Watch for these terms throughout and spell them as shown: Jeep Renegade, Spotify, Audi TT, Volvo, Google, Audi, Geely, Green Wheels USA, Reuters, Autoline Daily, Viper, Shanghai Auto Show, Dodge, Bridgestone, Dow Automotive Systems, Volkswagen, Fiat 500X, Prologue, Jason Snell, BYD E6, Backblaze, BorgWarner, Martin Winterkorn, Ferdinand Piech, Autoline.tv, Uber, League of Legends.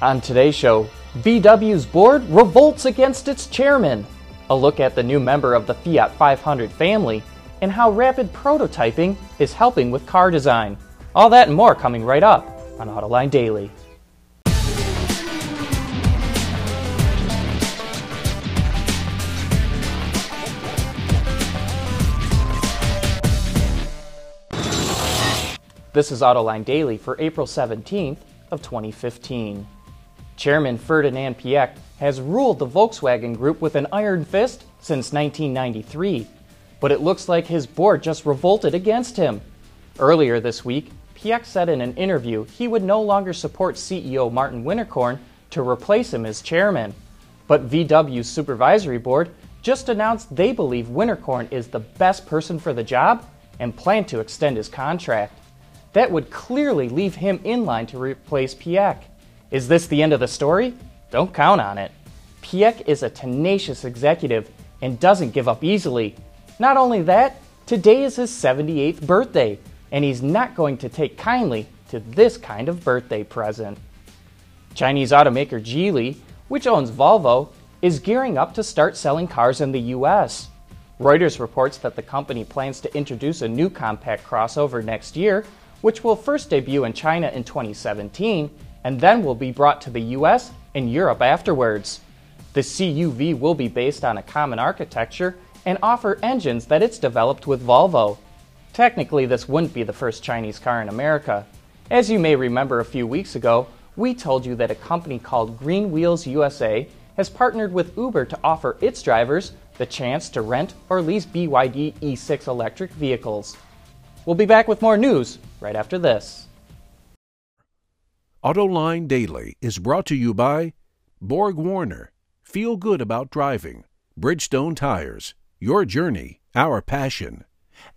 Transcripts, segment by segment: On today's show, VW's board revolts against its chairman, a look at the new member of the Fiat 500 family, and how rapid prototyping is helping with car design. All that and more coming right up on Autoline Daily. This is Autoline Daily for April 17th of 2015. Chairman Ferdinand Piech has ruled the Volkswagen Group with an iron fist since 1993, but it looks like his board just revolted against him. Earlier this week, Piech said in an interview he would no longer support CEO Martin Winterkorn to replace him as chairman. But VW's supervisory board just announced they believe Winterkorn is the best person for the job and plan to extend his contract. That would clearly leave him in line to replace Piech. Is this the end of the story? Don't count on it. Piech is a tenacious executive and doesn't give up easily. Not only that, today is his 78th birthday, and he's not going to take kindly to this kind of birthday present. Chinese automaker Geely, which owns Volvo, is gearing up to start selling cars in the US. Reuters reports that the company plans to introduce a new compact crossover next year, which will first debut in China in 2017 and then will be brought to the US and Europe afterwards. The CUV will be based on a common architecture and offer engines that it's developed with Volvo. Technically, this wouldn't be the first Chinese car in America. As you may remember a few weeks ago, we told you that a company called Green Wheels USA has partnered with Uber to offer its drivers the chance to rent or lease BYD E6 electric vehicles. We'll be back with more news right after this. Autoline Daily is brought to you by BorgWarner. Feel good about driving. Bridgestone Tires. Your journey, our passion.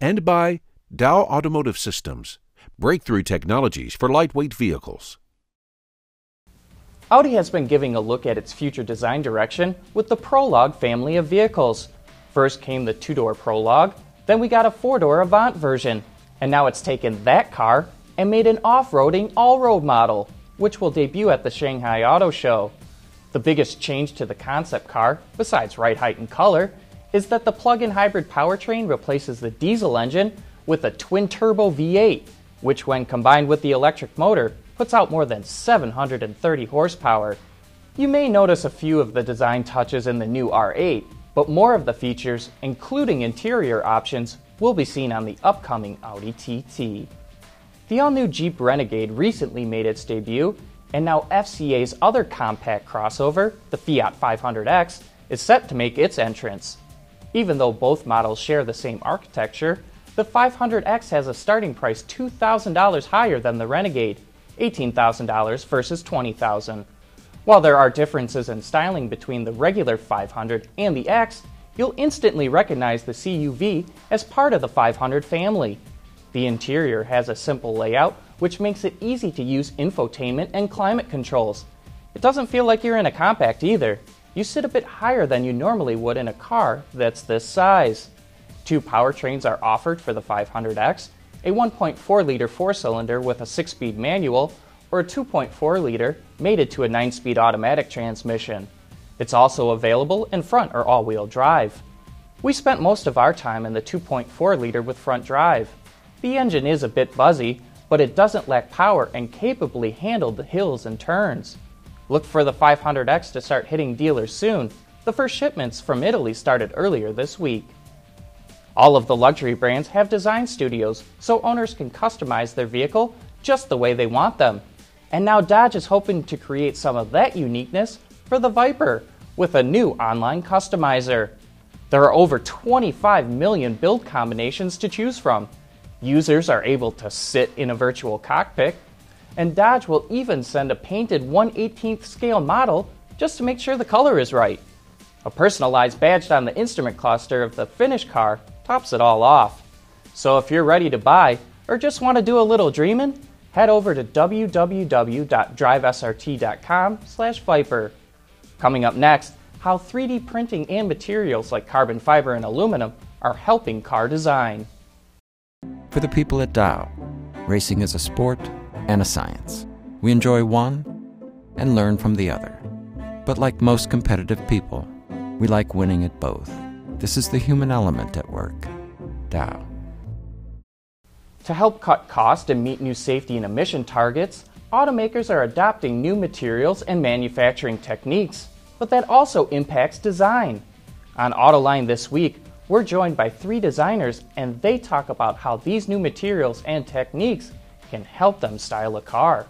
And by Dow Automotive Systems. Breakthrough technologies for lightweight vehicles. Audi has been giving a look at its future design direction with the Prologue family of vehicles. First came the two-door Prologue, then we got a four-door Avant version. And now it's taken that car and made an off-roading all-road model, which will debut at the Shanghai Auto Show. The biggest change to the concept car, besides ride height and color, is that the plug-in hybrid powertrain replaces the diesel engine with a twin-turbo V8, which when combined with the electric motor, puts out more than 730 horsepower. You may notice a few of the design touches in the new R8, but more of the features, including interior options, will be seen on the upcoming Audi TT. The all-new Jeep Renegade recently made its debut, and now FCA's other compact crossover, the Fiat 500X, is set to make its entrance. Even though both models share the same architecture, the 500X has a starting price $2,000 higher than the Renegade, $18,000 versus $20,000. While there are differences in styling between the regular 500 and the X, you'll instantly recognize the CUV as part of the 500 family. The interior has a simple layout, which makes it easy to use infotainment and climate controls. It doesn't feel like you're in a compact either. You sit a bit higher than you normally would in a car that's this size. Two powertrains are offered for the 500X, a 1.4-liter four-cylinder with a 6-speed manual, or a 2.4-liter mated to a 9-speed automatic transmission. It's also available in front or all-wheel drive. We spent most of our time in the 2.4-liter with front drive. The engine is a bit buzzy, but it doesn't lack power and capably handled the hills and turns. Look for the 500X to start hitting dealers soon. The first shipments from Italy started earlier this week. All of the luxury brands have design studios, so owners can customize their vehicle just the way they want them. And now Dodge is hoping to create some of that uniqueness for the Viper, with a new online customizer. There are over 25 million build combinations to choose from. Users are able to sit in a virtual cockpit, and Dodge will even send a painted 1/18th scale model just to make sure the color is right. A personalized badge on the instrument cluster of the finished car tops it all off. So if you're ready to buy, or just want to do a little dreaming, head over to www.drivesrt.com/Viper. Coming up next, how 3D printing and materials like carbon fiber and aluminum are helping car design. For the people at Dow, racing is a sport and a science. We enjoy one and learn from the other. But like most competitive people, we like winning at both. This is the human element at work. Dow. To help cut costs and meet new safety and emission targets, automakers are adopting new materials and manufacturing techniques, but that also impacts design. On Autoline this week, we're joined by three designers, and they talk about how these new materials and techniques can help them style a car.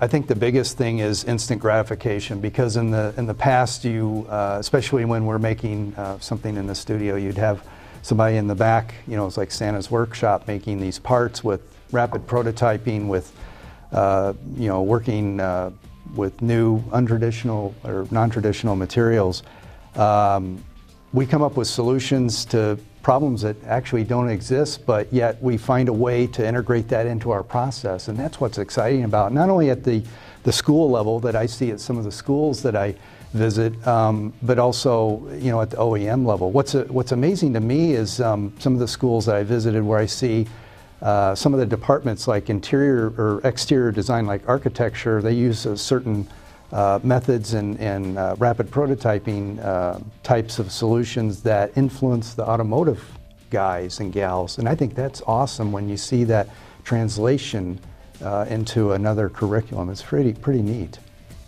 I think the biggest thing is instant gratification, because in the past, you, especially when we're making something in the studio, you'd have somebody in the back, you know, it's like Santa's workshop, making these parts with rapid prototyping, with you know, working with new untraditional or non-traditional materials. We come up with solutions to problems that actually don't exist, but yet we find a way to integrate that into our process, and that's what's exciting about not only at the school level that I see at some of the schools that I visit, but also, you know, at the OEM level. What's amazing to me is some of the schools that I visited where I see some of the departments like interior or exterior design, like architecture, they use a certain methods and rapid prototyping types of solutions that influence the automotive guys and gals. And I think that's awesome when you see that translation into another curriculum. It's pretty neat.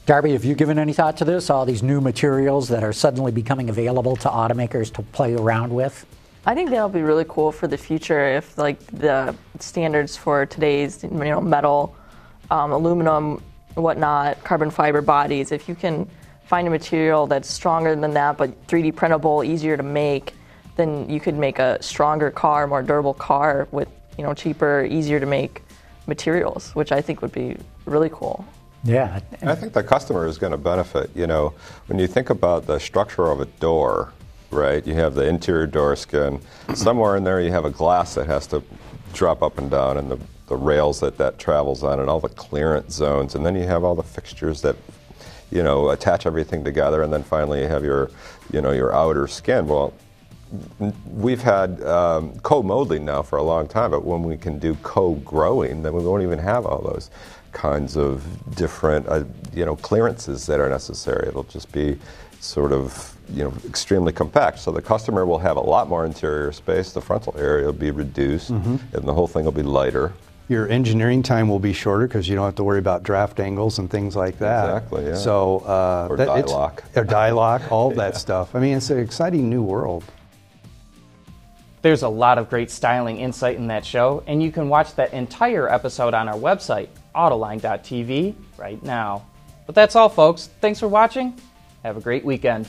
Darby, have you given any thought to this, all these new materials that are suddenly becoming available to automakers to play around with? I think that'll be really cool for the future if, like, the standards for today's, you know, metal, aluminum, whatnot, carbon fiber bodies, if you can find a material that's stronger than that but 3D printable, easier to make, then you could make a stronger car, more durable car with, you know, cheaper, easier to make materials, which I think would be really cool. Yeah. I think the customer is going to benefit. You know, when you think about the structure of a door, right, you have the interior door skin. Somewhere in there you have a glass that has to drop up and down, and the rails that travels on, and all the clearance zones, and then you have all the fixtures that, you know, attach everything together, and then finally you have your, you know, your outer skin. Well, we've had co-molding now for a long time, but when we can do co-growing, then we won't even have all those kinds of different, you know, clearances that are necessary. It'll just be sort of, you know, extremely compact. So the customer will have a lot more interior space, the frontal area will be reduced, and the whole thing will be lighter. Your engineering time will be shorter because you don't have to worry about draft angles and things like that. Exactly, yeah. So, or die lock. Or die lock, all that stuff. I mean, it's an exciting new world. There's a lot of great styling insight in that show, and you can watch that entire episode on our website, Autoline.tv, right now. But that's all, folks. Thanks for watching. Have a great weekend.